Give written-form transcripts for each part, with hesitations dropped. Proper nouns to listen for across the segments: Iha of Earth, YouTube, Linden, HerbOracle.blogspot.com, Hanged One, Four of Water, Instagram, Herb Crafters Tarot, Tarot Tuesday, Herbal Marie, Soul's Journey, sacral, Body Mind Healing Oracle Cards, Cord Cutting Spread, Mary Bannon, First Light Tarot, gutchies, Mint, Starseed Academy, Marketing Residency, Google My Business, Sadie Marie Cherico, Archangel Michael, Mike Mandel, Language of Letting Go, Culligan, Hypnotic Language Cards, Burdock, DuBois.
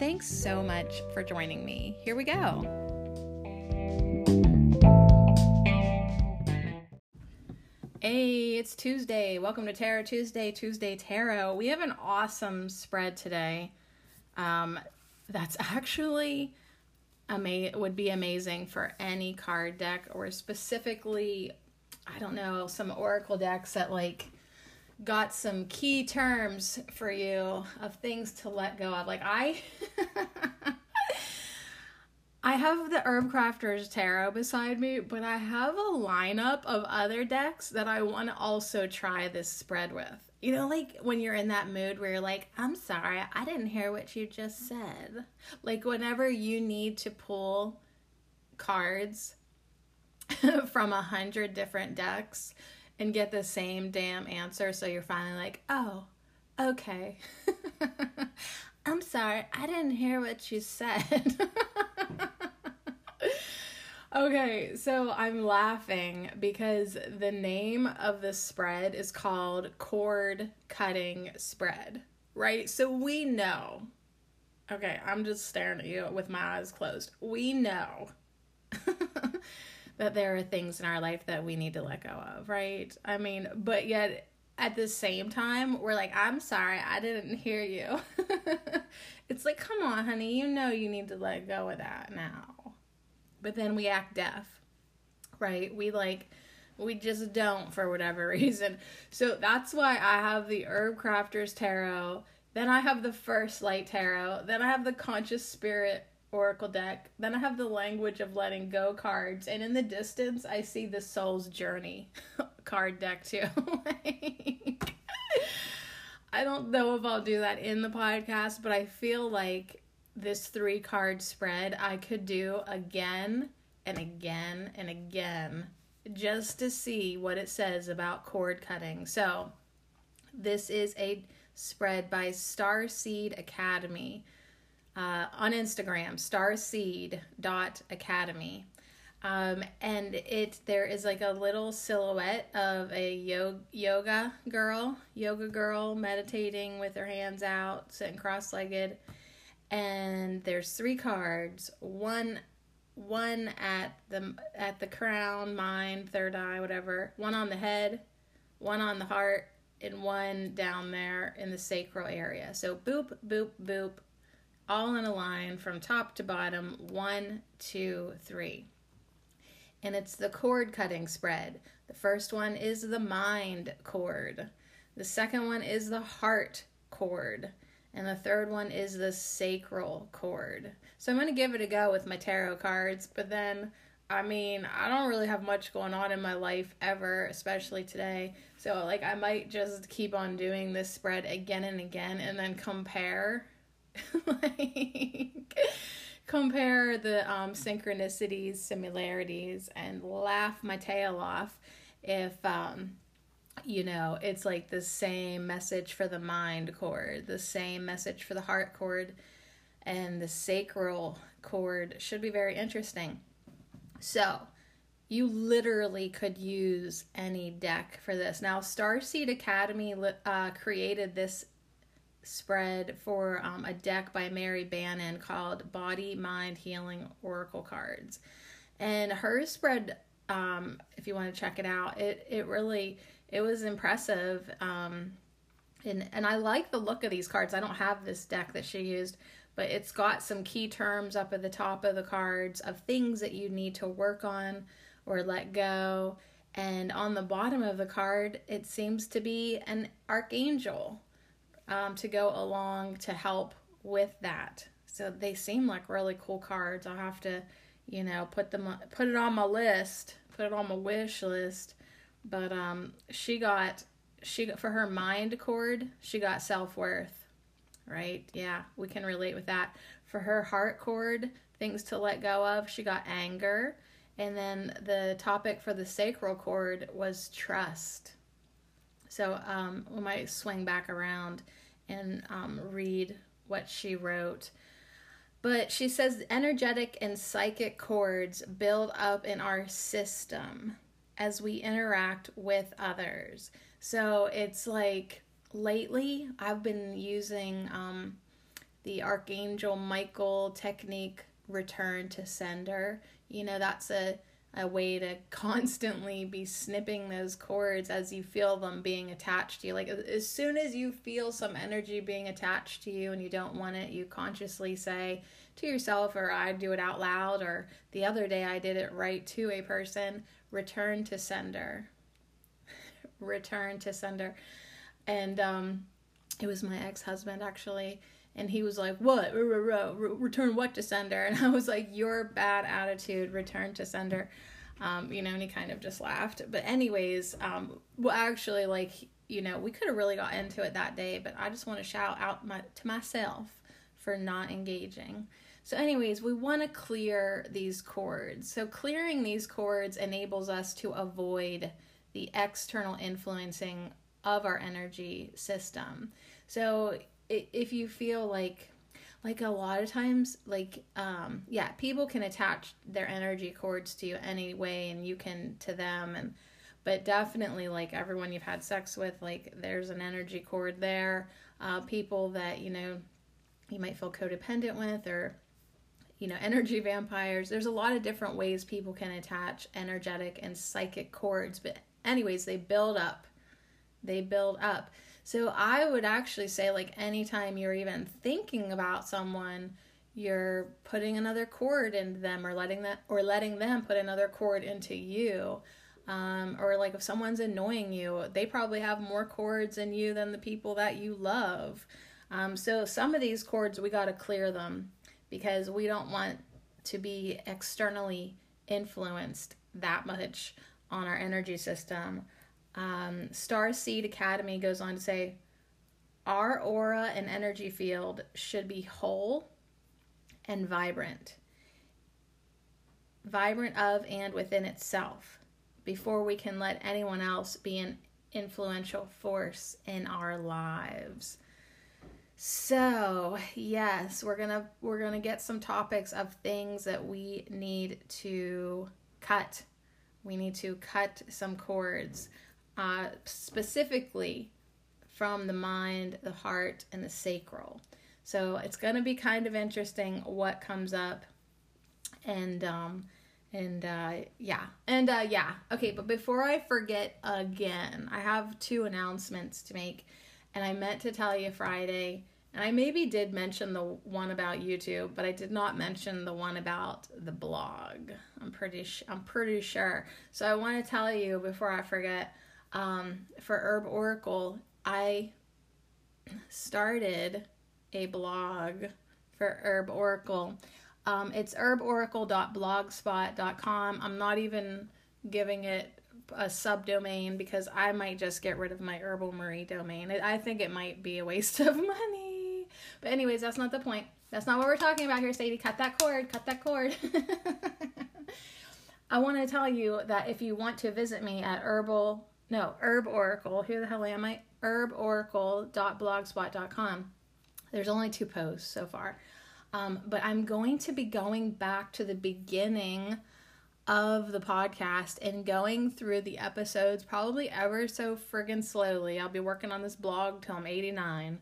Thanks so much for joining me. Here we go. Hey, it's Tuesday. Welcome to Tarot Tuesday, Tuesday Tarot. We have an awesome spread today. That's actually would be amazing for any card deck, or specifically, I don't know, some oracle decks that got some key terms for you of things to let go of. I have the Herb Crafters Tarot beside me, but I have a lineup of other decks that I want to also try this spread with. You know, when you're in that mood where you're like, I'm sorry, I didn't hear what you just said. Whenever you need to pull cards from 100 different decks and get the same damn answer, so you're finally like, oh, okay. I'm sorry, I didn't hear what you said. Okay, so I'm laughing because the name of the spread is called Cord Cutting Spread, right? So we know. Okay, I'm just staring at you with my eyes closed. We know that there are things in our life that we need to let go of, right? I mean, but yet at the same time, we're like, I'm sorry, I didn't hear you. It's like, come on, honey, you know you need to let go of that now. But then we act deaf, right? We just don't for whatever reason. So that's why I have the Herb Crafters Tarot, then I have the First Light Tarot, then I have the Conscious Spirit Oracle deck, then I have the Language of Letting Go cards, and in the distance I see the Soul's Journey card deck too. I don't know if I'll do that in the podcast, but I feel like this 3 card spread I could do again and again and again just to see what it says about cord cutting. So this is a spread by Starseed Academy. On Instagram, starseed.academy. And there is a little silhouette of a yoga girl meditating with her hands out, sitting cross-legged. And there's 3 cards, one at the crown, mind, third eye, whatever, one on the head, one on the heart, and one down there in the sacral area. So boop, boop, boop. All in a line from top to bottom, 1, 2, 3. And it's the cord cutting spread. The first one is the mind cord. The second one is the heart cord. And the third one is the sacral cord. So I'm going to give it a go with my tarot cards, but then, I don't really have much going on in my life ever, especially today. So I might just keep on doing this spread again and again and then compare the synchronicities, similarities, and laugh my tail off if it's the same message for the mind cord, the same message for the heart cord, and the sacral cord. Should be very interesting. So you literally could use any deck for this. Now Starseed Academy created this spread for a deck by Mary Bannon called Body Mind Healing Oracle Cards, and her spread, if you want to check it out, it was impressive, and I like the look of these cards. I don't have this deck that she used, but it's got some key terms up at the top of the cards of things that you need to work on or let go, and on the bottom of the card it seems to be an archangel to go along to help with that. So they seem like really cool cards. I'll have to, put it on my list, put it on my wish list. But she got for her mind cord, she got self-worth. right? Yeah, we can relate with that. For her heart cord, things to let go of, she got anger. And then the topic for the sacral cord was trust. So we might swing back around and read what she wrote. But she says energetic and psychic cords build up in our system as we interact with others. So it's like lately I've been using the Archangel Michael technique, return to sender. You know, that's a way to constantly be snipping those cords as you feel them being attached to you. Like as soon as you feel some energy being attached to you and you don't want it, you consciously say to yourself, or I do it out loud, or the other day I did it right to a person, return to sender. Return to sender. And it was my ex-husband actually. And he was like, what? Return what to sender? And I was like, your bad attitude, return to sender. You know, and he kind of just laughed. But anyways, well, actually, like, you know, we could have really got into it that day. But I just want to shout out to myself for not engaging. So anyways, we want to clear these cords. So clearing these cords enables us to avoid the external influencing of our energy system. So if you feel like a lot of times, like, yeah, people can attach their energy cords to you anyway, and you can to them. And, but definitely like everyone you've had sex with, like there's an energy cord there, people that, you know, you might feel codependent with, or, you know, energy vampires. There's a lot of different ways people can attach energetic and psychic cords, but anyways, they build up, So I would actually say, like, anytime you're even thinking about someone, you're putting another cord into them, or letting them put another cord into you. Or like if someone's annoying you, they probably have more cords in you than the people that you love. So some of these cords, we got to clear them because we don't want to be externally influenced that much on our energy system. Starseed Academy goes on to say, our aura and energy field should be whole and vibrant. Vibrant of and within itself before we can let anyone else be an influential force in our lives. So, yes, we're going to get some topics of things that we need to cut. We need to cut some cords. Specifically from the mind, the heart, and the sacral. So it's going to be kind of interesting what comes up. And yeah. Okay, but before I forget again, I have two announcements to make. And I meant to tell you Friday, and I maybe did mention the one about YouTube, but I did not mention the one about the blog. I'm pretty sure. So I want to tell you before I forget. For Herb Oracle, I started a blog for Herb Oracle. It's HerbOracle.blogspot.com. I'm not even giving it a subdomain because I might just get rid of my Herbal Marie domain. I think it might be a waste of money. But anyways, that's not the point. That's not what we're talking about here, Sadie. Cut that cord. I want to tell you that if you want to visit me at Herb Oracle. Who the hell am I? HerbOracle.blogspot.com. There's only 2 posts so far. But I'm going to be going back to the beginning of the podcast and going through the episodes probably ever so friggin' slowly. I'll be working on this blog till I'm 89.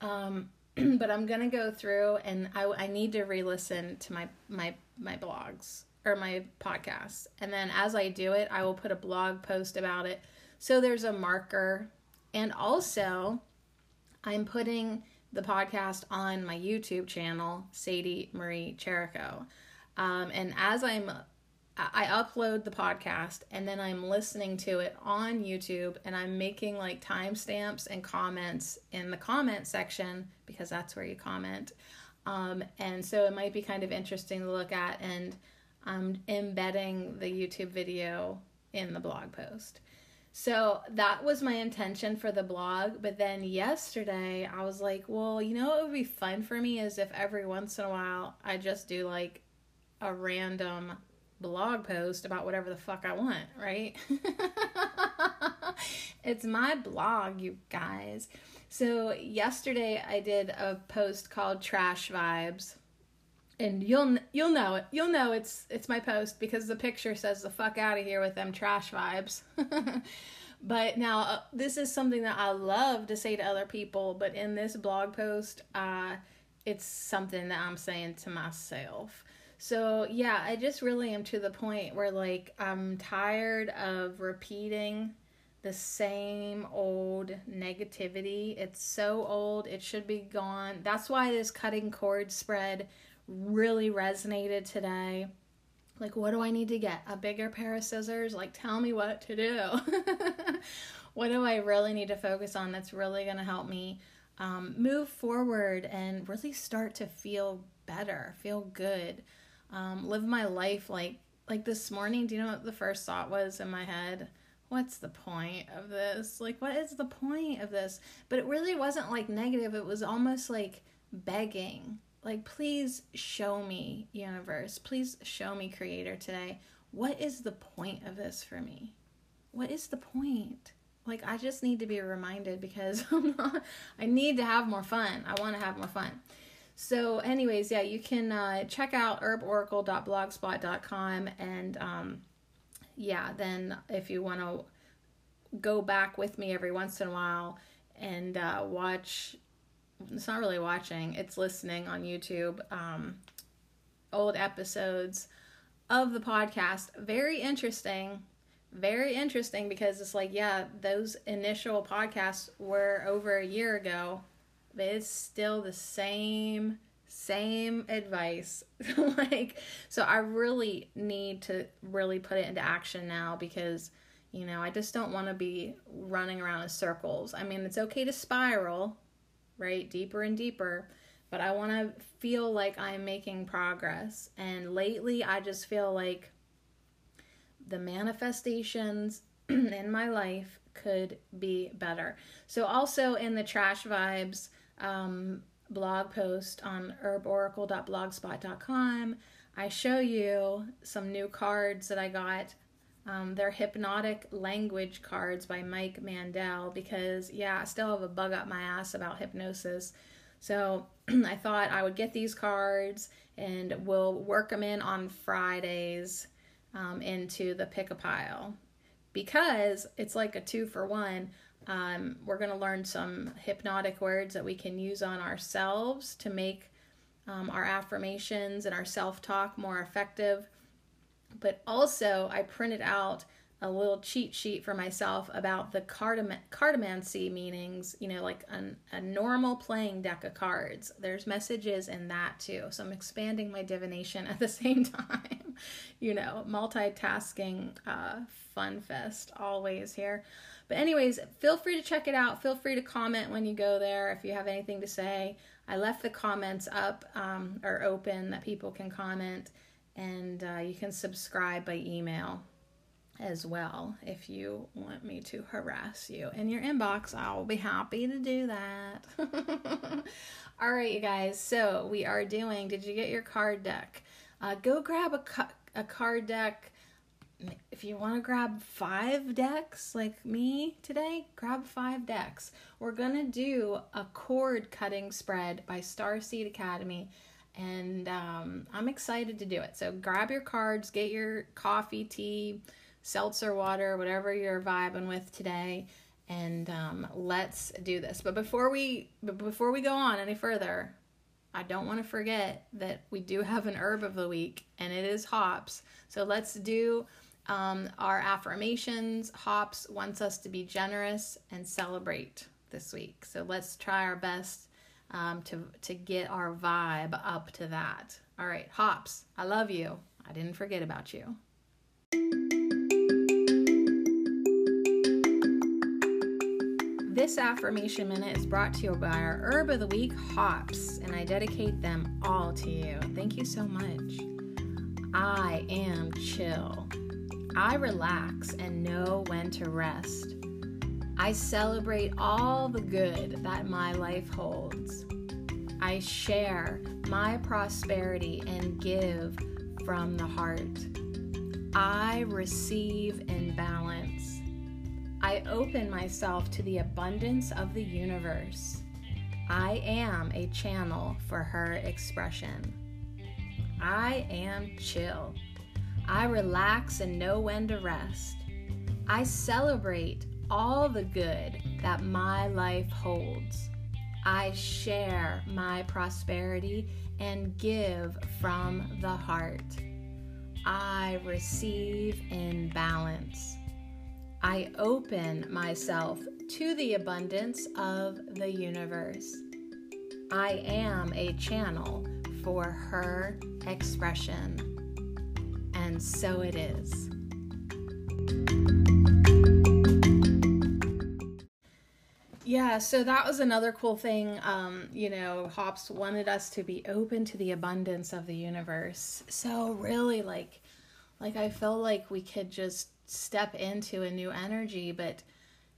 But I'm going to go through and I need to re-listen to my blogs or my podcast. And then as I do it, I will put a blog post about it. So there's a marker, and also I'm putting the podcast on my YouTube channel, Sadie Marie Cherico. And as I upload the podcast, and then I'm listening to it on YouTube, and I'm making like timestamps and comments in the comment section because that's where you comment. And so it might be kind of interesting to look at, and I'm embedding the YouTube video in the blog post. So that was my intention for the blog. But then yesterday I was like, well, you know what would be fun for me is if every once in a while I just do like a random blog post about whatever the fuck I want, right? It's my blog, you guys. So yesterday I did a post called Trash Vibes. And you'll know it. You'll know it's my post because the picture says the fuck out of here with them trash vibes. But now this is something that I love to say to other people. But in this blog post, it's something that I'm saying to myself. So yeah, I just really am to the point where like I'm tired of repeating the same old negativity. It's so old. It should be gone. That's why this cutting cord spread really resonated today. Like, what do I need to get? A bigger pair of scissors? Like, tell me what to do. What do I really need to focus on that's really going to help me move forward and really start to feel better, feel good, live my life like this morning? Do you know what the first thought was in my head? What's the point of this? Like, what is the point of this? But it really wasn't like negative. It was almost like begging. Like, please show me, universe. Please show me, creator, today. What is the point of this for me? What is the point? Like, I just need to be reminded because I need to have more fun. I want to have more fun. So anyways, yeah, you can check out HerbOracle.blogspot.com. And yeah, then if you want to go back with me every once in a while and watch... It's not really watching, it's listening on YouTube, old episodes of the podcast. Very interesting because it's like, yeah, those initial podcasts were over a year ago, but it's still the same advice. Like, so I really need to really put it into action now because, you know, I just don't want to be running around in circles. I mean, it's okay to spiral, right? Deeper and deeper. But I want to feel like I'm making progress. And lately, I just feel like the manifestations in my life could be better. So also in the Trash Vibes blog post on herboracle.blogspot.com, I show you some new cards that I got. They're Hypnotic Language Cards by Mike Mandel because, yeah, I still have a bug up my ass about hypnosis. So I thought I would get these cards and we'll work them in on Fridays into the Pick-a-Pile because it's like a 2-for-1. We're going to learn some hypnotic words that we can use on ourselves to make our affirmations and our self-talk more effective. But also, I printed out a little cheat sheet for myself about the cartomancy meanings, you know, like a normal playing deck of cards. There's messages in that too. So I'm expanding my divination at the same time, you know, multitasking fun fest always here. But anyways, feel free to check it out. Feel free to comment when you go there if you have anything to say. I left the comments up or open that people can comment. And you can subscribe by email as well if you want me to harass you in your inbox. I'll be happy to do that. All right, you guys. So we are doing, did you get your card deck? Go grab a card deck. If you want to grab 5 decks like me today, grab 5 decks. We're going to do a cord cutting spread by Starseed Academy. And I'm excited to do it. So grab your cards, get your coffee, tea, seltzer water, whatever you're vibing with today, and let's do this. But before we go on any further, I don't want to forget that we do have an herb of the week, and it is hops. So let's do our affirmations. Hops wants us to be generous and celebrate this week. So let's try our best to get our vibe up to that. All right, hops, I love you. I didn't forget about you. This affirmation minute is brought to you by our herb of the week, hops, and I dedicate them all to you. Thank you so much. I am chill. I relax and know when to rest. I celebrate all the good that my life holds. I share my prosperity and give from the heart. I receive in balance. I open myself to the abundance of the universe. I am a channel for her expression. I am chill. I relax and know when to rest. I celebrate all the good that my life holds. I share my prosperity and give from the heart. I receive in balance. I open myself to the abundance of the universe. I am a channel for her expression. And so it is. Yeah, so that was another cool thing. Hops wanted us to be open to the abundance of the universe. So really, like I feel like we could just step into a new energy. But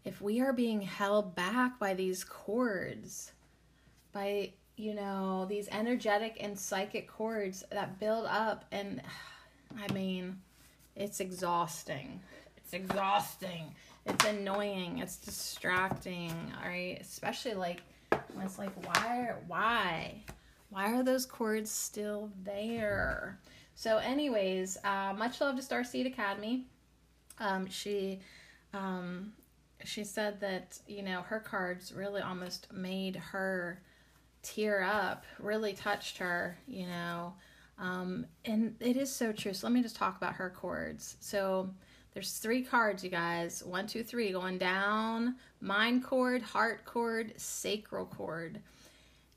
if we are being held back by these cords, by, these energetic and psychic cords that build up, and it's exhausting. It's exhausting. It's annoying. It's distracting. All right. Especially when it's why are those cords still there? So anyways, much love to Starseed Academy. She said that, her cards really almost made her tear up, really touched her, and it is so true. So let me just talk about her cords. So there's 3 cards, you guys. 1, 2, 3, going down. Mind cord, heart cord, sacral cord.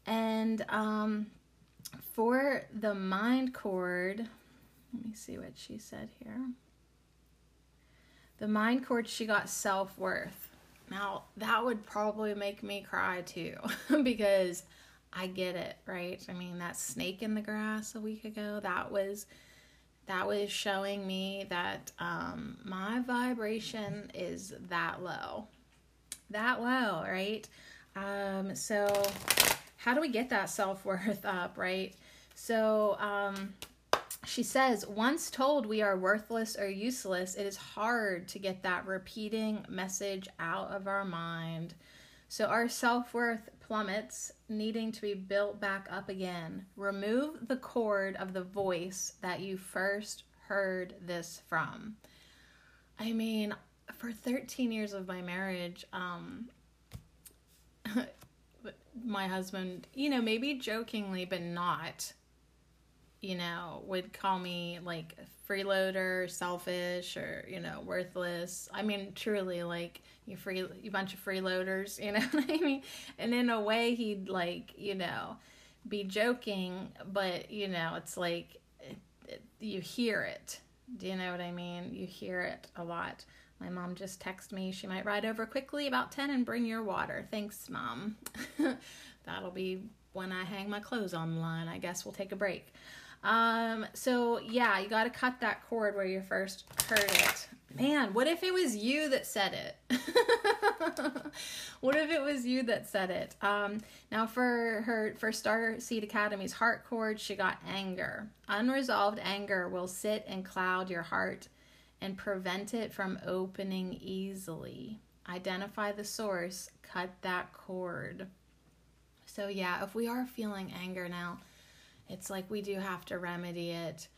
And for the mind cord, let me see what she said here. The mind cord, she got self-worth. Now, that would probably make me cry too, because I get it, right? That snake in the grass a week ago, that was showing me that my vibration is that low, right? So how do we get that self-worth up, right? So she says, once told we are worthless or useless, it is hard to get that repeating message out of our mind. So our self-worth plummets, needing to be built back up again. Remove the cord of the voice that you first heard this from. For 13 years of my marriage, my husband, maybe jokingly, but not, would call me freeloader, selfish, or worthless. Truly, you bunch of freeloaders, what I mean? And in a way, he'd be joking, but it's you hear it. Do you know what I mean? You hear it a lot. My mom just texted me. She might ride over quickly about 10 and bring your water. Thanks, Mom. That'll be when I hang my clothes on the line. I guess we'll take a break. So yeah, you got to cut that cord where you first heard it. Man, what if it was you that said it? What if it was you that said it? Now for Starseed Academy's heart cord, she got anger. Unresolved anger will sit and cloud your heart and prevent it from opening easily. Identify the source, cut that cord. So yeah, if we are feeling anger now, it's we do have to remedy it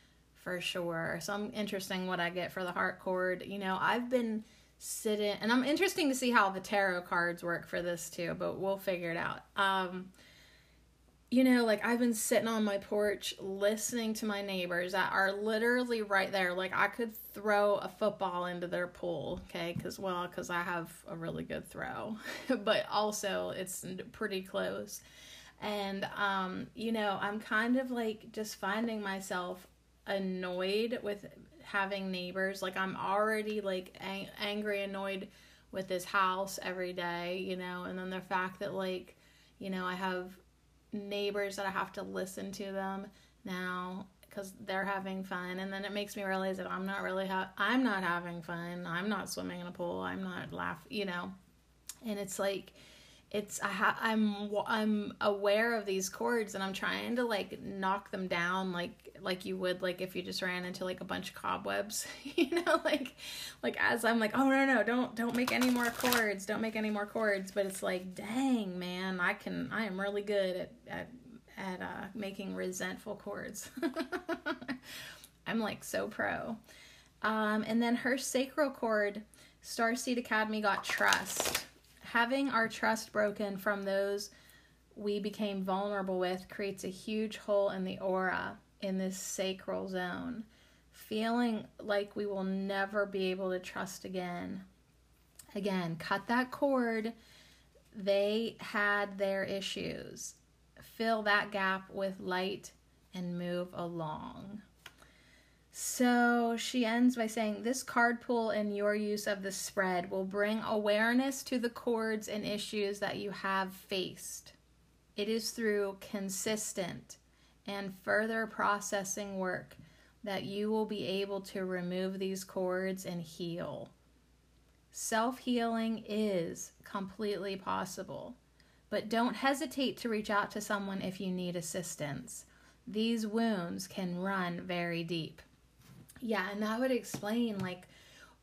for sure. So I'm interesting what I get for the heart cord. I've been sitting, and I'm interesting to see how the tarot cards work for this too, but we'll figure it out. I've been sitting on my porch listening to my neighbors that are literally right there. I could throw a football into their pool, okay? Because I have a really good throw, but also it's pretty close. And, I'm kind of just finding myself annoyed with having neighbors. I'm already angry, annoyed with this house every day, and then the fact that I have neighbors that I have to listen to them now because they're having fun, and then it makes me realize that I'm not really I'm not having fun. I'm not swimming in a pool. I'm not laughing, you know. And it's like, I'm aware of these chords, and I'm trying to like knock them down, like you would like if you just ran into like a bunch of cobwebs, you know, like as I'm like, oh no, don't make any more chords, but it's like, dang man, I am really good at making resentful chords. I'm like so pro. And then her sacral chord, Starseed Academy got trust. Having our trust broken from those we became vulnerable with creates a huge hole in the aura in this sacral zone. Feeling like we will never be able to trust again. Again, cut that cord. They had their issues. Fill that gap with light and move along. So she ends by saying, this card pool and your use of the spread will bring awareness to the chords and issues that you have faced. It is through consistent and further processing work that you will be able to remove these chords and heal. Self-healing is completely possible, but don't hesitate to reach out to someone if you need assistance. These wounds can run very deep. Yeah, and that would explain, like,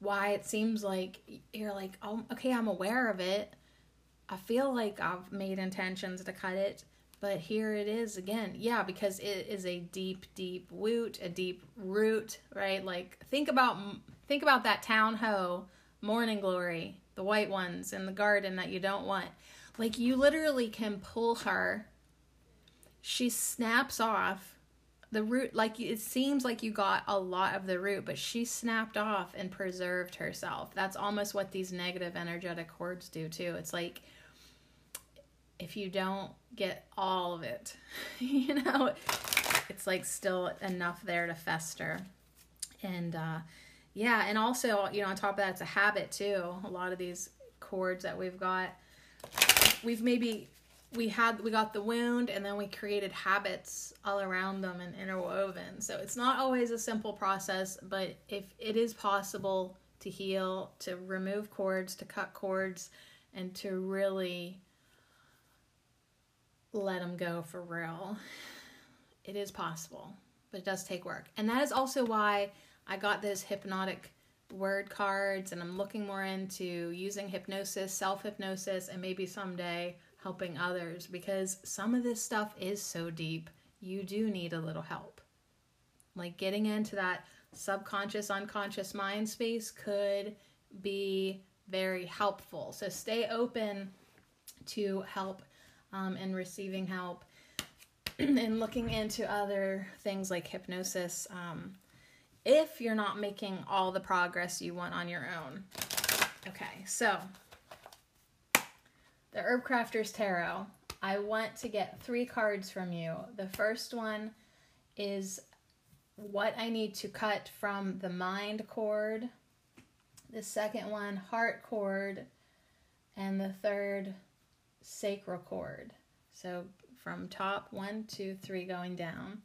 why it seems like you're like, oh, okay, I'm aware of it. I feel like I've made intentions to cut it, but here it is again. Yeah, because it is a deep, deep woot, a deep root, right? Like, think about that town hoe, morning glory, the white ones in the garden that you don't want. Like, you literally can pull her. She snaps off the root, like it seems like you got a lot of the root, but she snapped off and preserved herself. That's almost what these negative energetic cords do too. It's like, if you don't get all of it, you know, it's like still enough there to fester. And yeah, and also, you know, on top of that, it's a habit too. A lot of these cords that we've got, we got the wound, and then we created habits all around them and interwoven. So it's not always a simple process, but if it is possible to heal, to remove cords, to cut cords, and to really let them go for real, it is possible, but it does take work. And that is also why I got those hypnotic word cards, and I'm looking more into using hypnosis, self-hypnosis, and maybe someday helping others, because some of this stuff is so deep, you do need a little help. Like, getting into that subconscious, unconscious mind space could be very helpful. So stay open to help and receiving help and looking into other things like hypnosis if you're not making all the progress you want on your own. Okay, so the Herb Crafters Tarot, I want to get 3 cards from you. The first one is what I need to cut from the mind cord. The second one, heart cord. And the third, sacral cord. So from top, 1, 2, 3, going down.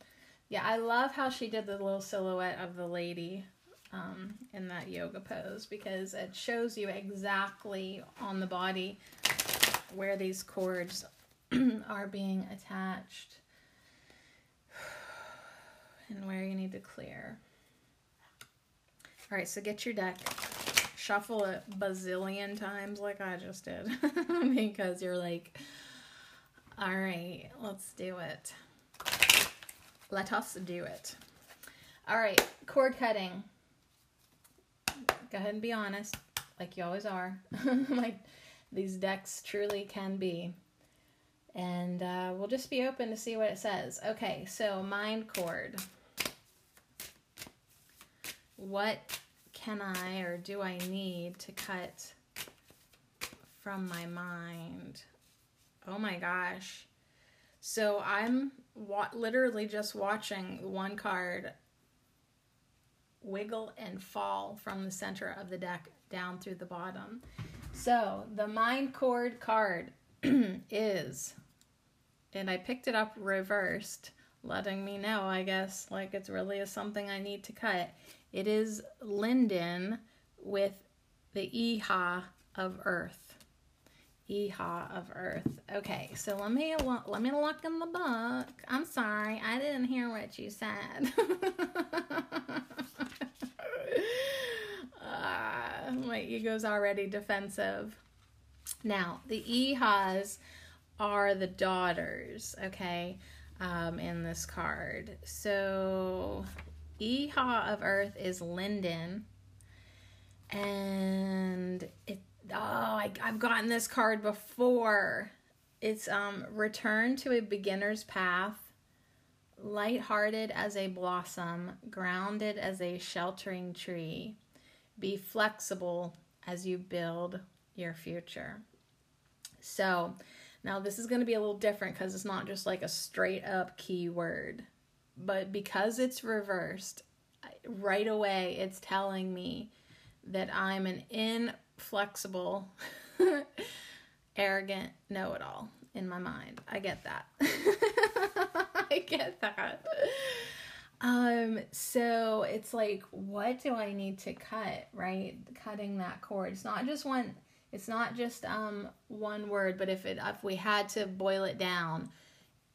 Yeah, I love how she did the little silhouette of the lady in that yoga pose, because it shows you exactly on the body where these cords are being attached and where you need to clear. All right, so get your deck. Shuffle it bazillion times like I just did because you're like, all right, let's do it. Let us do it. All right, cord cutting. Go ahead and be honest, like you always are. Like, these decks truly can be. And we'll just be open to see what it says. Okay, so mind cord. What can I or do I need to cut from my mind? Oh my gosh. So I'm literally just watching one card wiggle and fall from the center of the deck down through the bottom. So, the mind cord card is, and I picked it up reversed, letting me know, I guess, like it's really something I need to cut. It is Linden with the Iha of Earth. Iha of Earth. Okay, so let me look in the book. I'm sorry, I didn't hear what you said. My ego's already defensive. Now, the Ihas are the daughters, okay, in this card. So, Iha of Earth is Linden. And I've gotten this card before. It's return to a beginner's path, lighthearted as a blossom, grounded as a sheltering tree. Be flexible as you build your future. So now this is going to be a little different because it's not just like a straight up keyword, but because it's reversed, right away it's telling me that I'm an inflexible, arrogant know-it-all in my mind. I get that. I get that. So it's like, what do I need to cut, right? Cutting that cord. It's not just one word, but if we had to boil it down,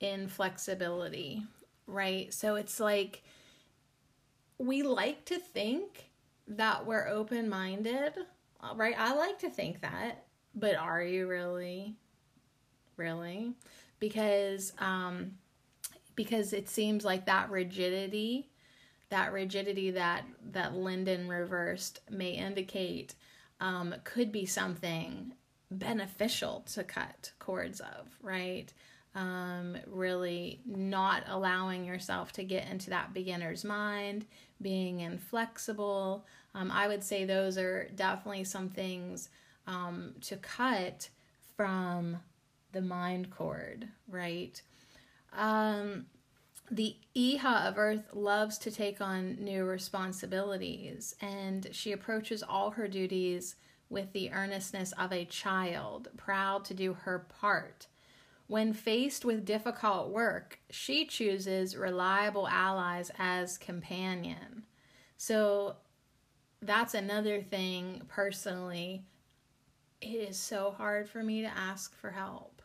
inflexibility, right? So it's like, we like to think that we're open-minded, right? I like to think that, but are you really? Really? Because it seems like that rigidity that Linden reversed may indicate could be something beneficial to cut cords of, right? Really not allowing yourself to get into that beginner's mind, being inflexible. I would say those are definitely some things to cut from the mind cord, right? The Iha of Earth loves to take on new responsibilities, and she approaches all her duties with the earnestness of a child, proud to do her part. When faced with difficult work, she chooses reliable allies as companion. So that's another thing, personally, it is so hard for me to ask for help.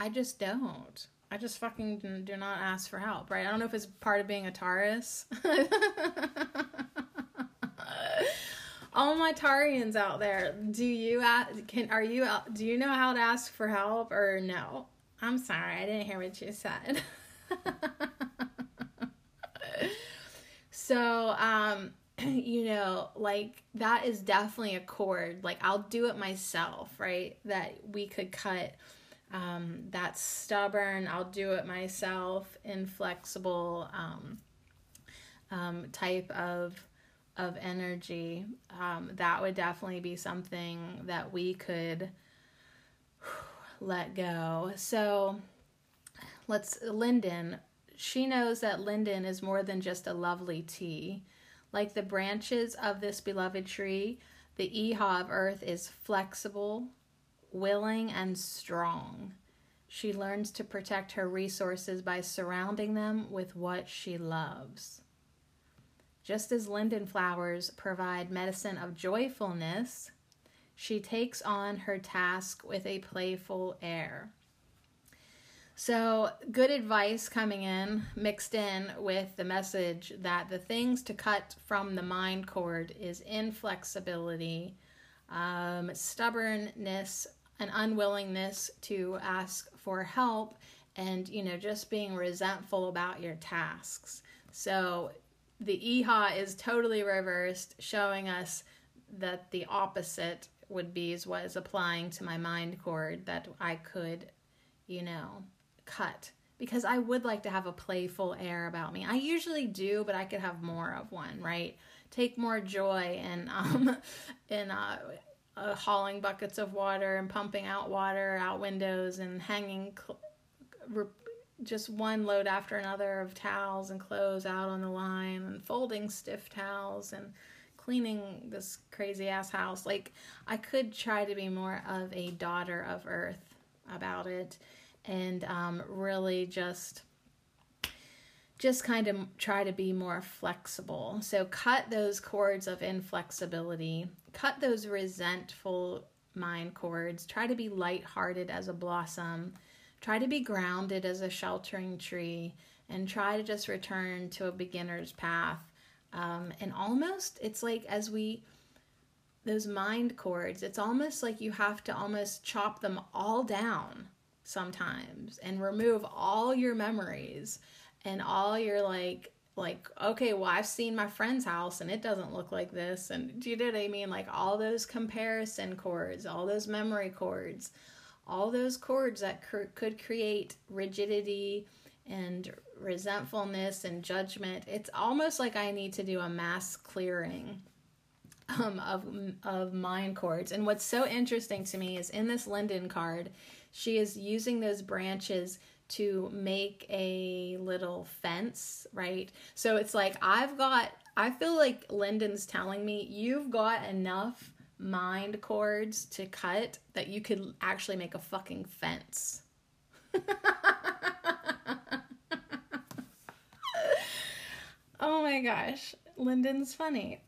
I just don't. I just fucking do not ask for help, right? I don't know if it's part of being a Taurus. All my Taurians out there, do you know how to ask for help or no? I'm sorry, I didn't hear what you said. So, that is definitely a cord. Like, I'll do it myself, right? That we could cut. That's stubborn, I'll do it myself, inflexible type of energy. That would definitely be something that we could let go. So Linden, she knows that Linden is more than just a lovely tea. Like the branches of this beloved tree, the Iha of Earth is flexible, willing, and strong. She learns to protect her resources by surrounding them with what she loves. Just as linden flowers provide medicine of joyfulness, she takes on her task with a playful air. So, good advice coming in, mixed in with the message that the things to cut from the mind cord is inflexibility, stubbornness, an unwillingness to ask for help, and, just being resentful about your tasks. So the Iha is totally reversed, showing us that the opposite would be is what is applying to my mind cord that I could, cut. Because I would like to have a playful air about me. I usually do, but I could have more of one, right? Take more joy in hauling buckets of water and pumping out water out windows and hanging just one load after another of towels and clothes out on the line and folding stiff towels and cleaning this crazy ass house. Like, I could try to be more of a daughter of Earth about it and really just just kind of try to be more flexible. So cut those cords of inflexibility, cut those resentful mind cords, try to be lighthearted as a blossom, try to be grounded as a sheltering tree, and try to just return to a beginner's path. And almost, it's like as we, those mind cords, it's almost like you have to almost chop them all down sometimes and remove all your memories and all your like, okay, well, I've seen my friend's house and it doesn't look like this. And do you know what I mean? Like all those comparison cords, all those memory cords, all those cords that could create rigidity and resentfulness and judgment. It's almost like I need to do a mass clearing of mind cords. And what's so interesting to me is in this Linden card, she is using those branches to make a little fence, right? So it's like, I feel like Linden's telling me, you've got enough mind cords to cut that you could actually make a fucking fence. Oh my gosh, Linden's funny.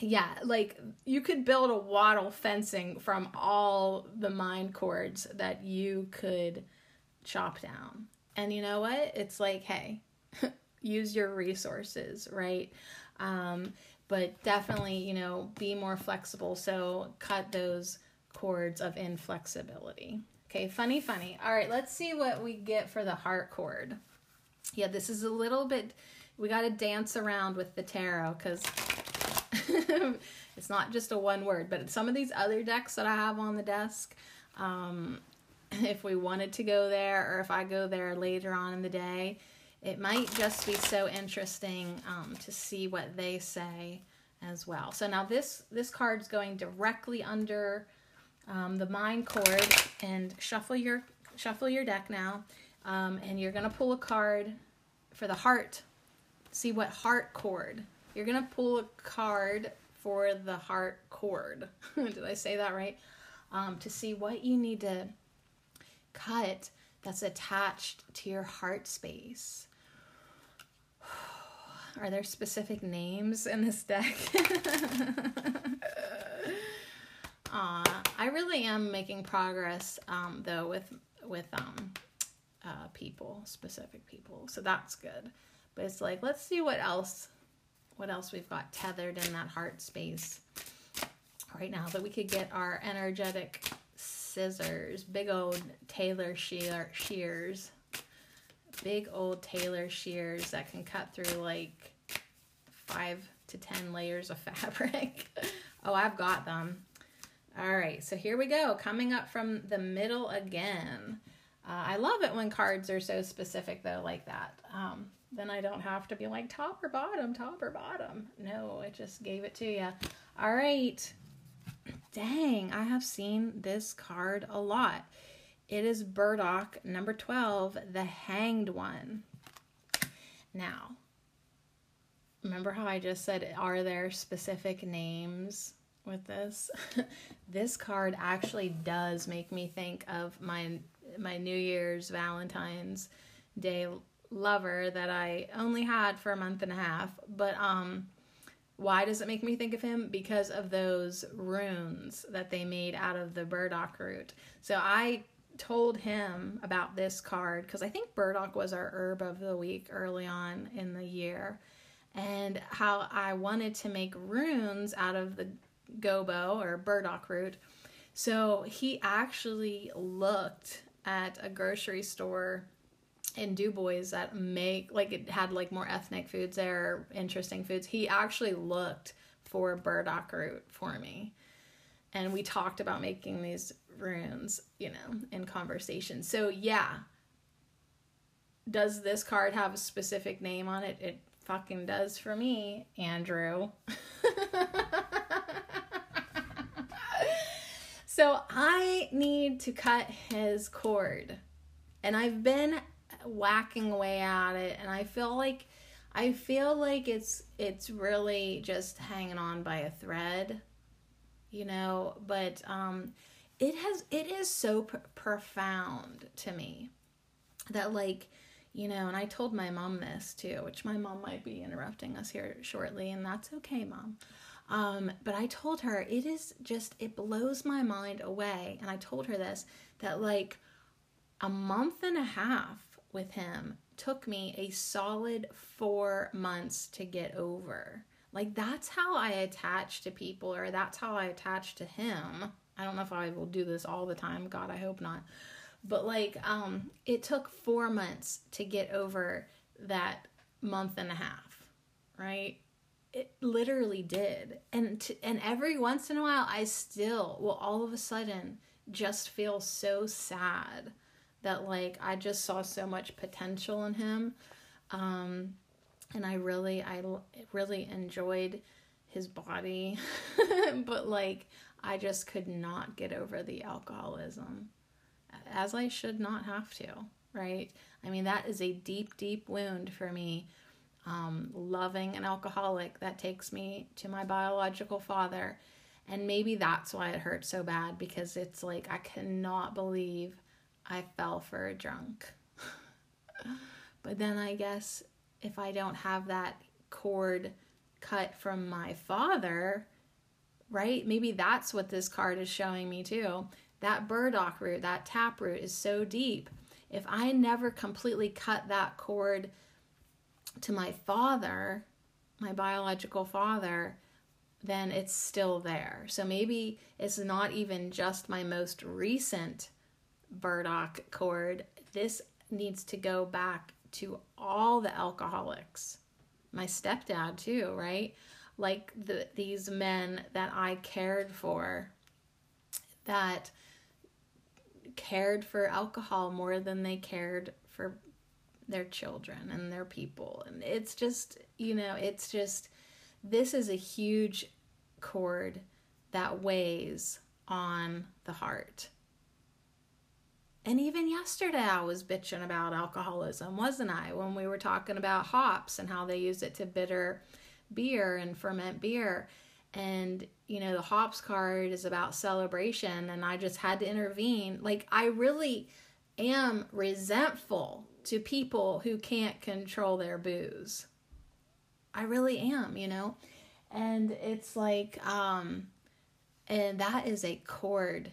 Yeah, like you could build a wattle fencing from all the mind cords that you could chop down. And you know what? It's like, hey, use your resources, right? But definitely, you know, be more flexible. So cut those cords of inflexibility. Okay, funny. All right, let's see what we get for the heart cord. Yeah, this is a little bit, we got to dance around with the tarot because it's not just a one word, but some of these other decks that I have on the desk, if we wanted to go there or if I go there later on in the day, it might just be so interesting to see what they say as well. So now this card's going directly under the mind cord, and shuffle your deck now, and you're going to pull a card for the heart. See what heart cord. You're going to pull a card for the heart cord. Did I say that right? To see what you need to cut that's attached to your heart space. Are there specific names in this deck? I really am making progress though with people, specific people. So that's good. But it's like, let's see what else we've got tethered in that heart space right now that we could get our energetic scissors, big old Taylor shears that can cut through like 5 to 10 layers of fabric. Oh, I've got them. All right, so here we go. Coming up from the middle again. I love it when cards are so specific though, like that. Then I don't have to be like top or bottom. No, it just gave it to you. All right. Dang, I have seen this card a lot. It is Burdock, number 12, the Hanged One. Now, remember how I just said, are there specific names with this? This card actually does make me think of my New Year's Valentine's Day lover that I only had for a month and a half, but why does it make me think of him? Because of those runes that they made out of the burdock root. So I told him about this card because I think burdock was our herb of the week early on in the year, and how I wanted to make runes out of the gobo or burdock root. So he actually looked at a grocery store in DuBois that make, like, it had like more ethnic foods there, interesting foods. He actually looked for burdock root for me, and we talked about making these runes, you know, in conversation. So yeah, does this card have a specific name on it? It fucking does for me, Andrew. So I need to cut his cord, and I've been whacking away at it, and I feel like it's really just hanging on by a thread, you know, but it is so profound to me that, like, You know, and I told my mom this too, which my mom might be interrupting us here shortly, and that's okay, Mom. But I told her, it blows my mind away. And I told her this, that like a month and a half with him took me a solid 4 months to get over. Like, that's how I attach to people, or that's how I attach to him. I don't know if I will do this all the time. God, I hope not. But like, it took 4 months to get over that month and a half, right? It literally did. And every once in a while, I still will all of a sudden just feel so sad that like, I just saw so much potential in him. And I really enjoyed his body, but like, I just could not get over the alcoholism, as I should not have to, right? I mean, that is a deep, deep wound for me. Loving an alcoholic, that takes me to my biological father. And maybe that's why it hurts so bad, because it's like, I cannot believe I fell for a drunk. But then I guess if I don't have that cord cut from my father, right? Maybe that's what this card is showing me too. That burdock root, that tap root is so deep. If I never completely cut that cord to my father, my biological father, then it's still there. So maybe it's not even just my most recent burdock cord. This needs to go back to all the alcoholics. My stepdad too, right? Like these men that I cared for, that cared for alcohol more than they cared for their children and their people. And it's just, you know, it's just, this is a huge cord that weighs on the heart. And even yesterday I was bitching about alcoholism, wasn't I? When we were talking about hops and how they use it to bitter beer and ferment beer. And, you know, the hops card is about celebration, and I just had to intervene. Like, I really am resentful to people who can't control their booze. I really am, you know? And it's like, and that is a cord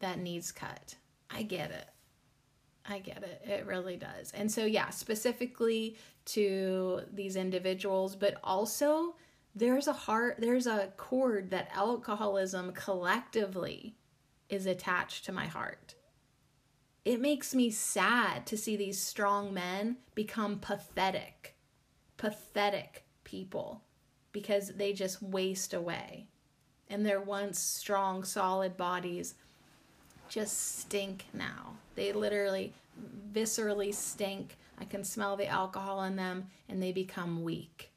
that needs cut. I get it. It really does. And so, yeah, specifically to these individuals, but also there's a cord that alcoholism collectively is attached to my heart. It makes me sad to see these strong men become pathetic people, because they just waste away. And their once strong, solid bodies just stink now. They literally, viscerally stink. I can smell the alcohol in them, and they become weak.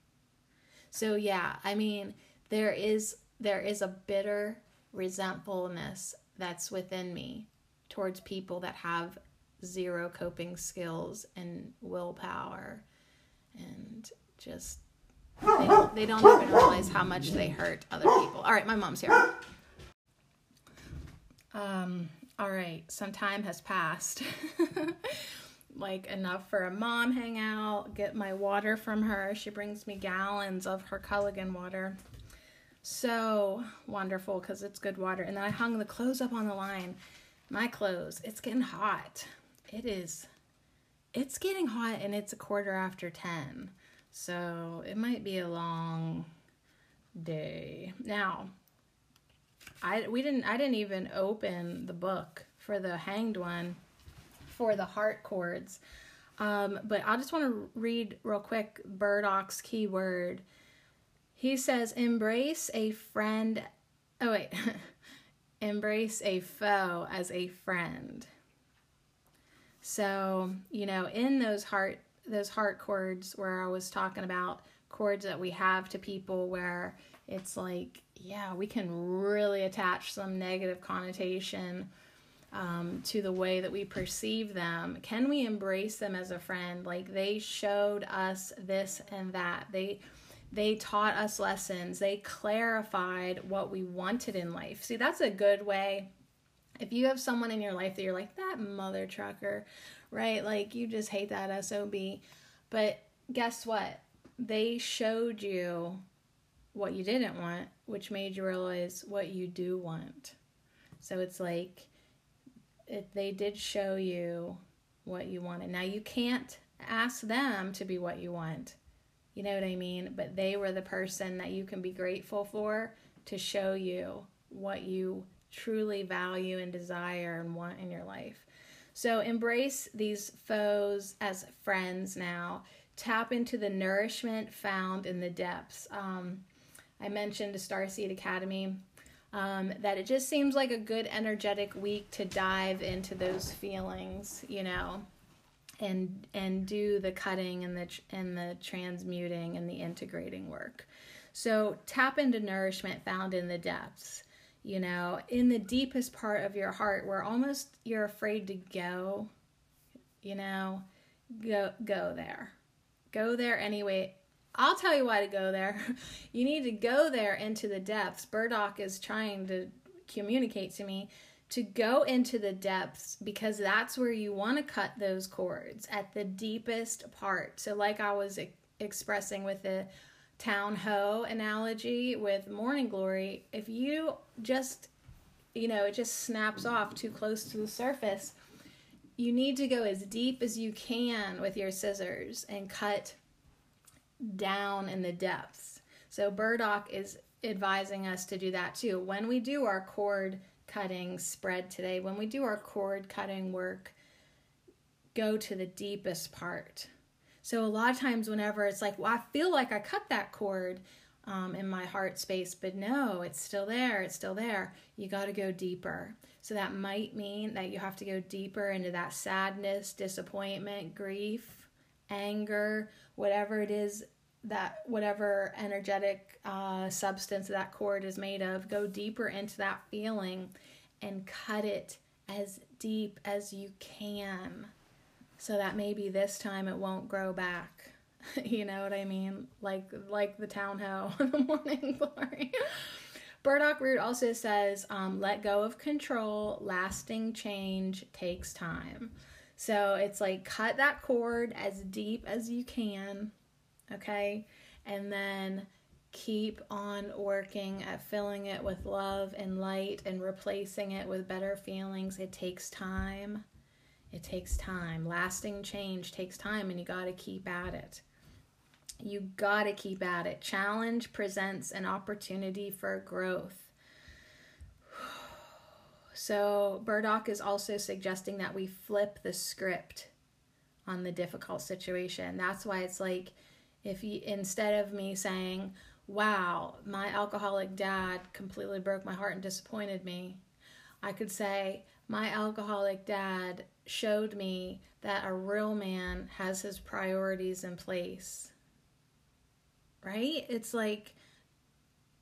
So yeah, I mean, there is a bitter resentfulness that's within me towards people that have zero coping skills and willpower, and just they don't even realize how much they hurt other people. All right, my mom's here. All right, some time has passed. Like enough for a mom hangout, get my water from her. She brings me gallons of her Culligan water. So wonderful, because it's good water. And then I hung the clothes up on the line. My clothes, it's getting hot. It is. It's getting hot, and it's 10:15. So it might be a long day. Now, I didn't even open the book for the Hanged One, for the heart cords, but I just want to read real quick Burdock's keyword. He says, embrace a foe as a friend. So, you know, in those heart cords where I was talking about cords that we have to people, where it's like, yeah, we can really attach some negative connotation to the way that we perceive them. Can we embrace them as a friend? Like, they showed us this and that. They taught us lessons. They clarified what we wanted in life. See, that's a good way If you have someone in your life that you're like, that mother trucker, right? Like, you just hate that SOB. But guess what? They showed you what you didn't want, which made you realize what you do want. So it's like, they did show you what you wanted. Now, you can't ask them to be what you want. You know what I mean? But they were the person that you can be grateful for to show you what you truly value and desire and want in your life. So embrace these foes as friends now. Tap into the nourishment found in the depths. I mentioned the Starseed Academy, that it just seems like a good energetic week to dive into those feelings, you know, and do the cutting and the transmuting and the integrating work. So tap into nourishment found in the depths, you know, in the deepest part of your heart where almost you're afraid to go, you know, go there. Go there anyway. I'll tell you why to go there. You need to go there into the depths. Burdock is trying to communicate to me to go into the depths because that's where you want to cut those cords, at the deepest part. So like I was expressing with the town hoe analogy with Morning Glory, if you just, you know, it just snaps off too close to the surface, you need to go as deep as you can with your scissors and cut down in the depths. So Burdock is advising us to do that too. When we do our cord cutting spread today, when we do our cord cutting work, go to the deepest part. So a lot of times whenever it's like, well, I feel like I cut that cord in my heart space, but no, it's still there. It's still there. You got to go deeper. So that might mean that you have to go deeper into that sadness, disappointment, grief, anger, whatever it is, that whatever energetic substance that cord is made of. Go deeper into that feeling and cut it as deep as you can, so that maybe this time it won't grow back. You know what I mean? Like the town hoe in the Morning Glory. Burdock root also says, let go of control. Lasting change takes time. So it's like, cut that cord as deep as you can, okay? And then keep on working at filling it with love and light and replacing it with better feelings. It takes time. It takes time. Lasting change takes time, and you got to keep at it. You got to keep at it. Challenge presents an opportunity for growth. So Burdock is also suggesting that we flip the script on the difficult situation. That's why it's like, if you, instead of me saying, wow, my alcoholic dad completely broke my heart and disappointed me, I could say, my alcoholic dad showed me that a real man has his priorities in place. Right? It's like,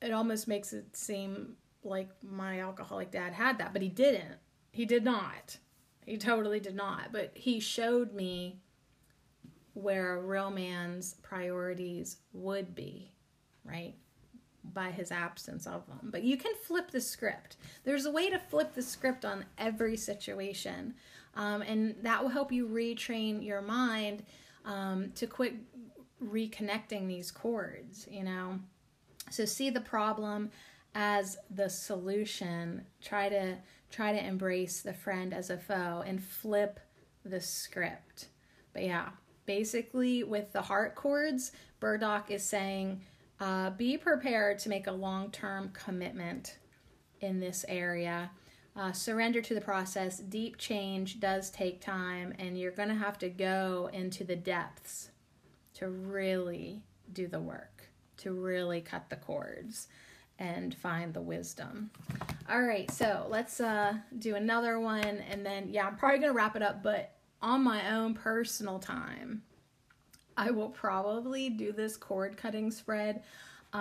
it almost makes it seem like my alcoholic dad had that, but he didn't. He did not. He totally did not. But he showed me where a real man's priorities would be, right? By his absence of them. But you can flip the script. There's a way to flip the script on every situation. And that will help you retrain your mind to quit reconnecting these cords, you know. So see the problem as the solution. Try to embrace the friend as a foe and flip the script. But yeah, basically with the heart cords, Burdock is saying, be prepared to make a long-term commitment in this area. Surrender to the process. Deep change does take time, and you're going to have to go into the depths to really do the work, to really cut the cords and find the wisdom. All right, so let's do another one, and then, yeah, I'm probably going to wrap it up, but on my own personal time, I will probably do this cord cutting spread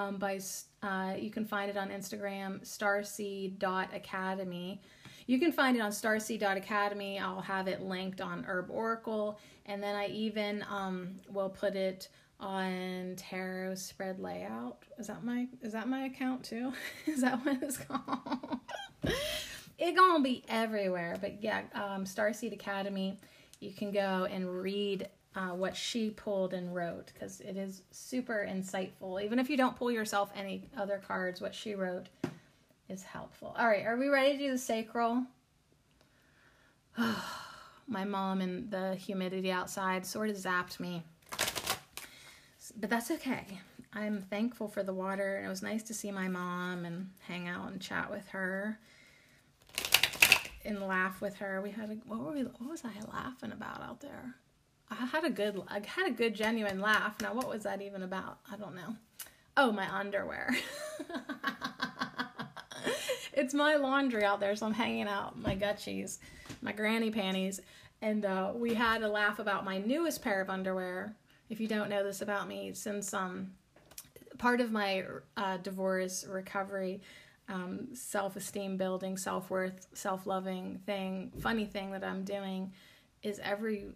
you can find it on Instagram, starseed.academy. You can find it on starseed.academy. I'll have it linked on Herb Oracle, and then I even will put it on Tarot Spread Layout. Is that my account too? Is that what it's called? It's gonna be everywhere. But yeah, Starseed Academy, you can go and read what she pulled and wrote, because it is super insightful. Even if you don't pull yourself any other cards, what she wrote is helpful. All right, are we ready to do the sacral? Oh, my mom and the humidity outside sort of zapped me. But that's okay. I'm thankful for the water, and it was nice to see my mom and hang out and chat with her and laugh with her. We had a, what was I laughing about out there? I had a good genuine laugh. Now, what was that even about? I don't know. Oh, my underwear. It's my laundry out there, so I'm hanging out my gutchies, my granny panties, and we had a laugh about my newest pair of underwear. If you don't know this about me, since part of my divorce recovery, self-esteem building, self-worth, self-loving thing, funny thing that I'm doing is every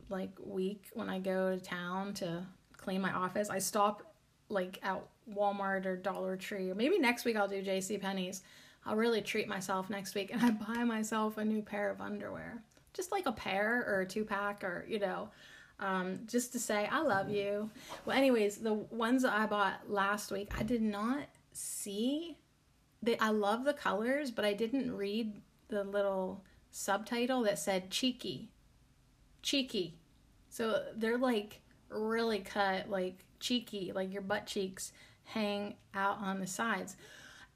week when I go to town to clean my office, I stop at Walmart or Dollar Tree, or maybe next week I'll do JCPenney's. I'll really treat myself next week, and I buy myself a new pair of underwear, just a pair or a two-pack, or just to say I love you. Well, anyways, the ones that I bought last week, I did not see. I love the colors, but I didn't read the little subtitle that said cheeky. Cheeky. So they're really cut, cheeky, your butt cheeks hang out on the sides.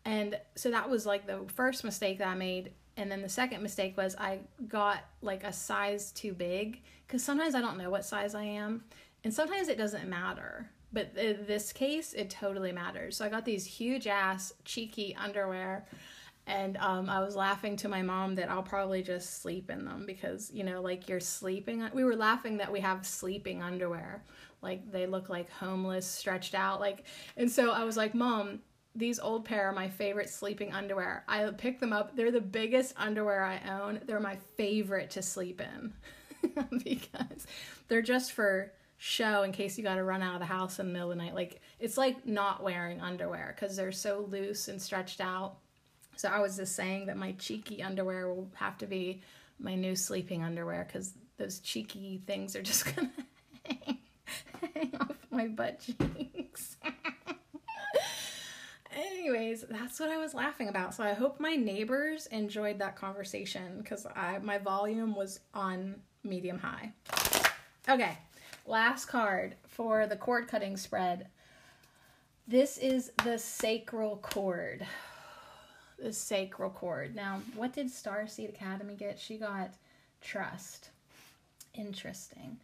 And so that was the first mistake that I made. And then the second mistake was I got a size too big, because sometimes I don't know what size I am, and sometimes it doesn't matter. But in this case, it totally matters. So I got these huge ass cheeky underwear, and I was laughing to my mom that I'll probably just sleep in them, because you're sleeping. We were laughing that we have sleeping underwear, they look homeless, stretched out, And so I was like, Mom, these old pair are my favorite sleeping underwear. I picked them up. They're the biggest underwear I own. They're my favorite to sleep in because they're just for show in case you got to run out of the house in the middle of the night. It's not wearing underwear because they're so loose and stretched out. So I was just saying that my cheeky underwear will have to be my new sleeping underwear because those cheeky things are just going to hang off my butt cheeks. Anyways, that's what I was laughing about. So I hope my neighbors enjoyed that conversation because my volume was on medium high. Okay, last card for the cord cutting spread. This is the sacral cord. The sacral cord. Now, what did Starseed Academy get? She got trust. Interesting.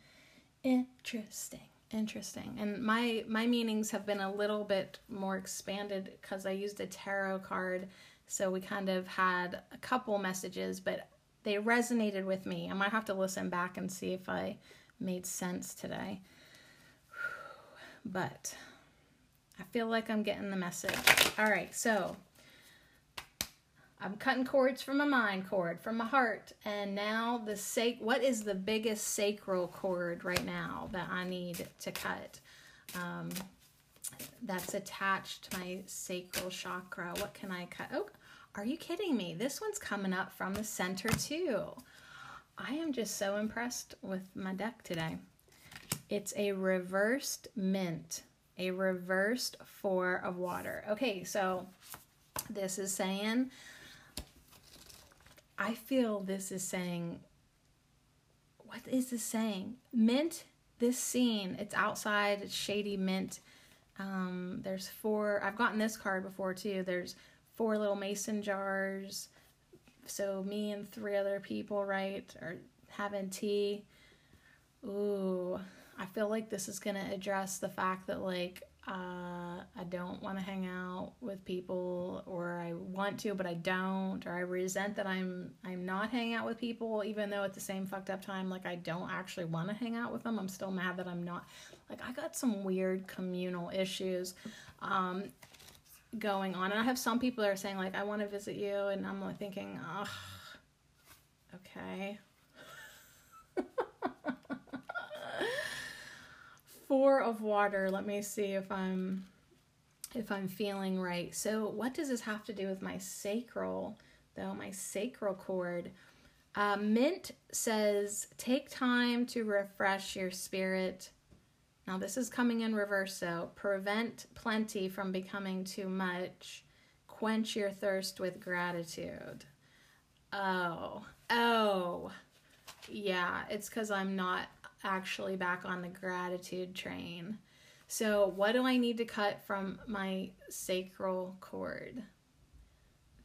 Interesting. Interesting. And my meanings have been a little bit more expanded because I used a tarot card, so we kind of had a couple messages, but they resonated with me. I might have to listen back and see if I made sense today. But I feel like I'm getting the message. All right, so I'm cutting cords from my mind cord, from my heart, and now what is the biggest sacral cord right now that I need to cut? That's attached to my sacral chakra. What can I cut? Oh, are you kidding me? This one's coming up from the center too. I am just so impressed with my deck today. It's a reversed mint, a reversed Four of Water. Okay, so this is saying, I feel this is saying, what is this saying? Mint, this scene, it's outside, it's shady mint. There's four, I've gotten this card before too. There's four little mason jars. So me and three other people, right, are having tea. Ooh, I feel like this is gonna address the fact that I don't want to hang out with people, or I want to, but I don't, or I resent that I'm not hanging out with people, even though at the same fucked up time, I don't actually want to hang out with them. I'm still mad that I'm not. I got some weird communal issues going on. And I have some people that are saying, I want to visit you, and I'm thinking, ugh, okay. Four of Water. Let me see if I'm feeling right. So what does this have to do with my sacral, though, my sacral cord. Mint says, take time to refresh your spirit. Now this is coming in reverse, so prevent plenty from becoming too much. Quench your thirst with gratitude. Oh, yeah, it's because I'm not actually back on the gratitude train. So what do I need to cut from my sacral cord?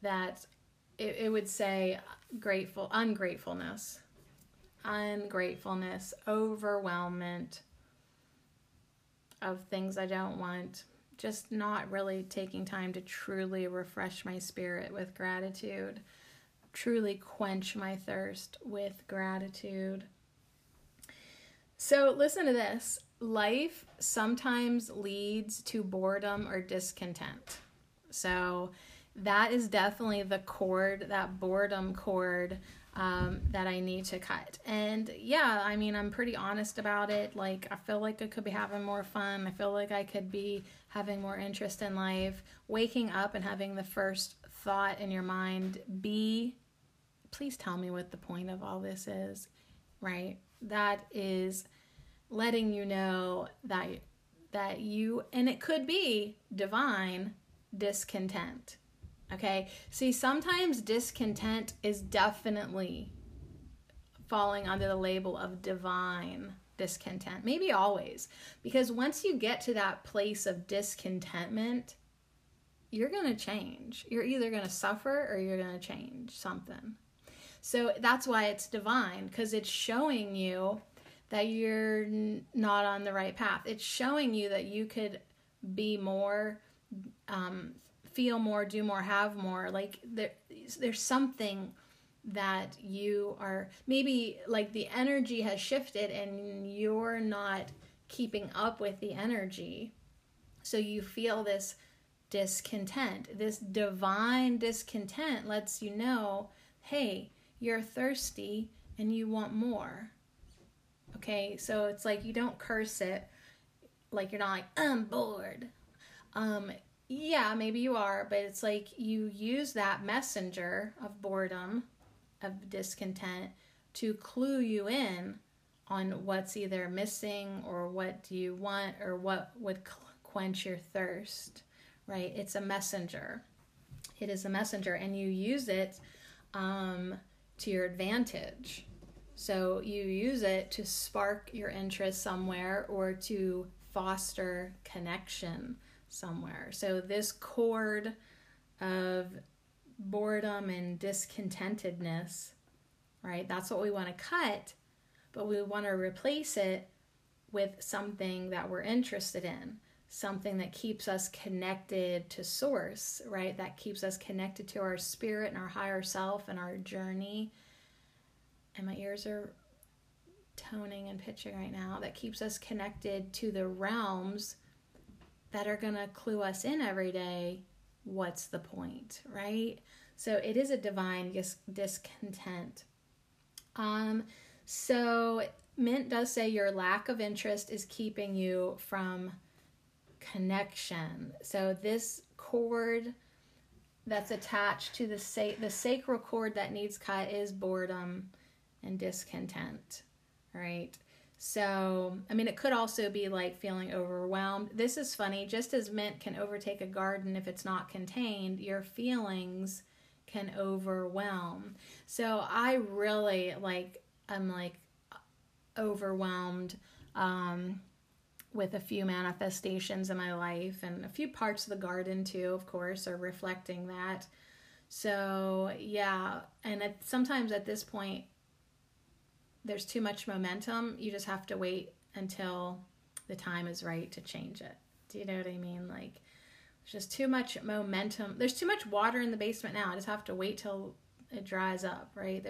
That it would say ungratefulness, overwhelmment of things I don't want, just not really taking time to truly refresh my spirit with gratitude, truly quench my thirst with gratitude. So listen to this. Life sometimes leads to boredom or discontent. So that is definitely the cord, that boredom cord, that I need to cut. And yeah, I mean, I'm pretty honest about it. Like, I feel like I could be having more fun. I feel like I could be having more interest in life. Waking up and having the first thought in your mind be, please tell me what the point of all this is, right? That is letting you know that you, and it could be divine discontent. Okay, see, sometimes discontent is definitely falling under the label of divine discontent. Maybe always, because once you get to that place of discontentment, you're going to change. You're either going to suffer or you're going to change something. So that's why it's divine, because it's showing you that you're not on the right path. It's showing you that you could be more, feel more, do more, have more. Like there's something that you are, maybe like the energy has shifted and you're not keeping up with the energy. So you feel this discontent. This divine discontent lets you know, hey, you're thirsty and you want more. Okay, so it's like you don't curse it. Like you're not like, I'm bored. Yeah, maybe you are, but it's like you use that messenger of boredom, of discontent, to clue you in on what's either missing or what do you want or what would quench your thirst, right? It's a messenger. It is a messenger, and you use it to your advantage. So you use it to spark your interest somewhere or to foster connection somewhere. So this cord of boredom and discontentedness, right? That's what we want to cut, but we want to replace it with something that we're interested in, something that keeps us connected to source, right? That keeps us connected to our spirit and our higher self and our journey. And my ears are toning and pitching right now. That keeps us connected to the realms that are going to clue us in every day. What's the point, right? So it is a divine discontent. So Mint does say your lack of interest is keeping you from connection. So this cord that's attached to the sacral cord that needs cut is boredom and discontent, right? So, I mean, it could also be like feeling overwhelmed. This is funny. Just as mint can overtake a garden if it's not contained, your feelings can overwhelm. So I really I'm overwhelmed with a few manifestations in my life, and a few parts of the garden too, of course, are reflecting that. So yeah, and sometimes at this point, there's too much momentum. You just have to wait until the time is right to change it. Do you know what I mean? Like, there's just too much momentum. There's too much water in the basement now. I just have to wait till it dries up, right?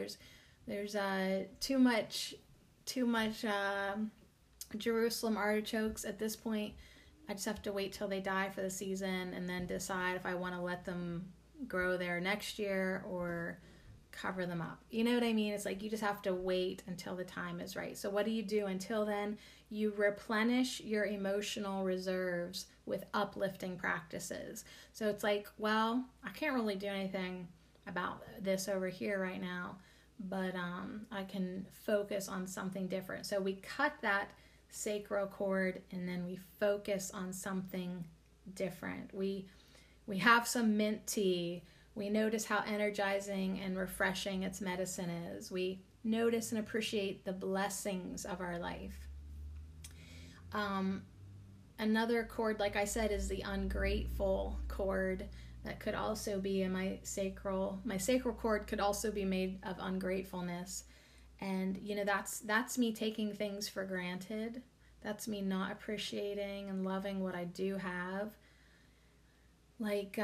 There's too much Jerusalem artichokes at this point. I just have to wait till they die for the season and then decide if I want to let them grow there next year or cover them up. You know what I mean? It's like you just have to wait until the time is right. So what do you do until then? You replenish your emotional reserves with uplifting practices. So it's like, well, I can't really do anything about this over here right now, but I can focus on something different. So we cut that sacral cord and then we focus on something different. We have some mint tea. We notice how energizing and refreshing its medicine is. We notice and appreciate the blessings of our life. Another cord, like I said, is the ungrateful cord. That could also be in my sacral. My sacral cord could also be made of ungratefulness. And, you know, that's me taking things for granted. That's me not appreciating and loving what I do have. Like,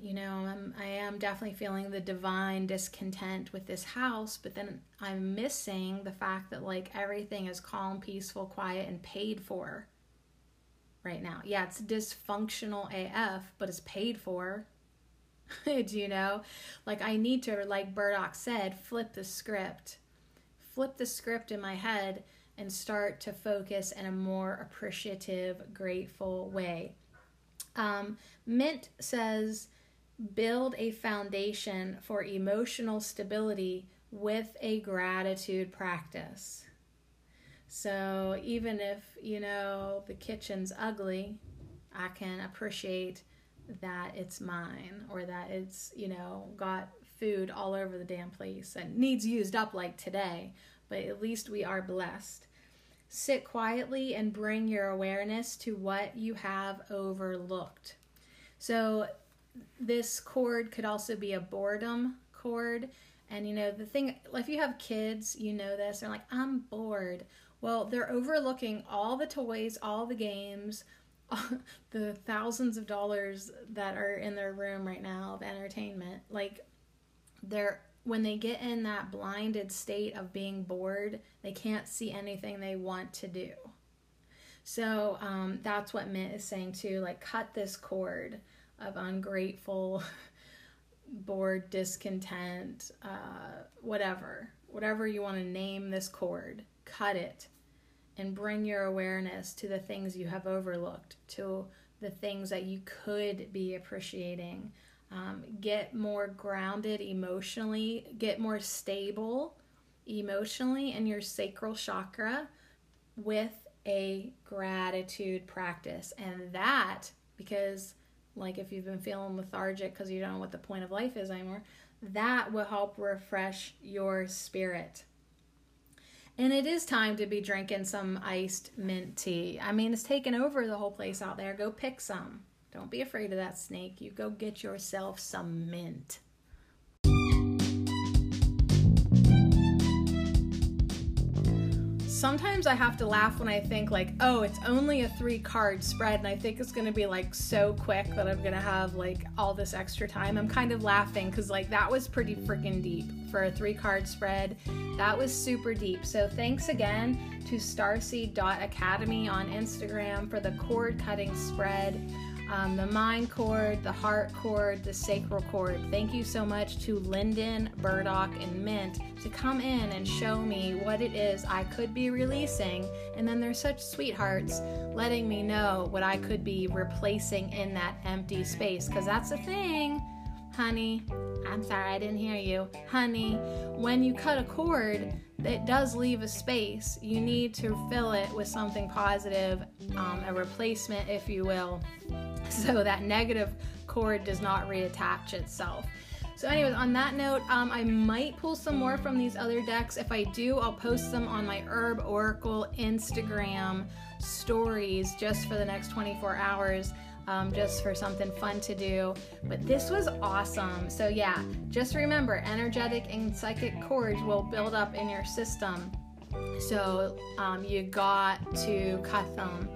you know, I am definitely feeling the divine discontent with this house, but then I'm missing the fact that, like, everything is calm, peaceful, quiet, and paid for right now. Yeah, it's dysfunctional AF, but it's paid for. Do you know? Like, I need to, like Burdock said, flip the script. Flip the script in my head and start to focus in a more appreciative, grateful way. Mint says, build a foundation for emotional stability with a gratitude practice. So even if, you know, the kitchen's ugly, I can appreciate that it's mine, or that it's, you know, got food all over the damn place and needs used up like today, but at least we are blessed. Sit quietly and bring your awareness to what you have overlooked. So this cord could also be a boredom cord. And, you know, the thing, if you have kids, you know this, they're like, I'm bored. Well, they're overlooking all the toys, all the games, the thousands of dollars that are in their room right now of entertainment. Like, when they get in that blinded state of being bored, they can't see anything they want to do. So that's what Mint is saying too, like, cut this cord of ungrateful, bored, discontent, whatever you want to name this cord. Cut it and bring your awareness to the things you have overlooked, to the things that you could be appreciating. Get more grounded emotionally, get more stable emotionally in your sacral chakra with a gratitude practice. And that, because, like, if you've been feeling lethargic because you don't know what the point of life is anymore, that will help refresh your spirit. And it is time to be drinking some iced mint tea. I mean, it's taken over the whole place out there. Go pick some. Don't be afraid of that snake. You go get yourself some mint. Sometimes I have to laugh when I think, like, oh, it's only a 3-card spread, and I think it's going to be, like, so quick that I'm going to have, like, all this extra time. I'm kind of laughing because, like, that was pretty freaking deep for a 3-card spread. That was super deep. So thanks again to starseed.academy on Instagram for the cord cutting spread, the mind cord, the heart cord, the sacral cord. Thank you so much to Linden, Burdock, and Mint to come in and show me what it is I could be releasing. And then they're such sweethearts letting me know what I could be replacing in that empty space. Because that's the thing, honey. I'm sorry, I didn't hear you. Honey, when you cut a cord, it does leave a space. You need to fill it with something positive, a replacement, if you will, so that negative cord does not reattach itself. So anyways, on that note, I might pull some more from these other decks. If I do, I'll post them on my Herb Oracle Instagram stories just for the next 24 hours. Just for something fun to do. But this was awesome. So yeah, just remember, energetic and psychic cords will build up in your system. So you got to cut them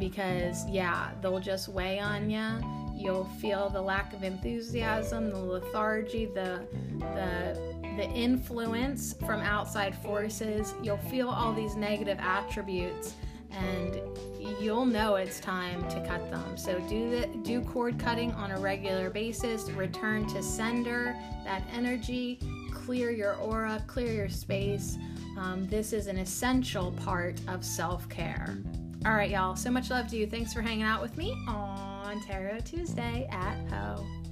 because, yeah, they'll just weigh on you. You'll feel the lack of enthusiasm, the lethargy, the influence from outside forces. You'll feel all these negative attributes, and you'll know it's time to cut them. So do cord cutting on a regular basis. Return to sender, that energy. Clear your aura, clear your space. This is an essential part of self-care. All right, y'all. So much love to you. Thanks for hanging out with me on Tarot Tuesday at Ho.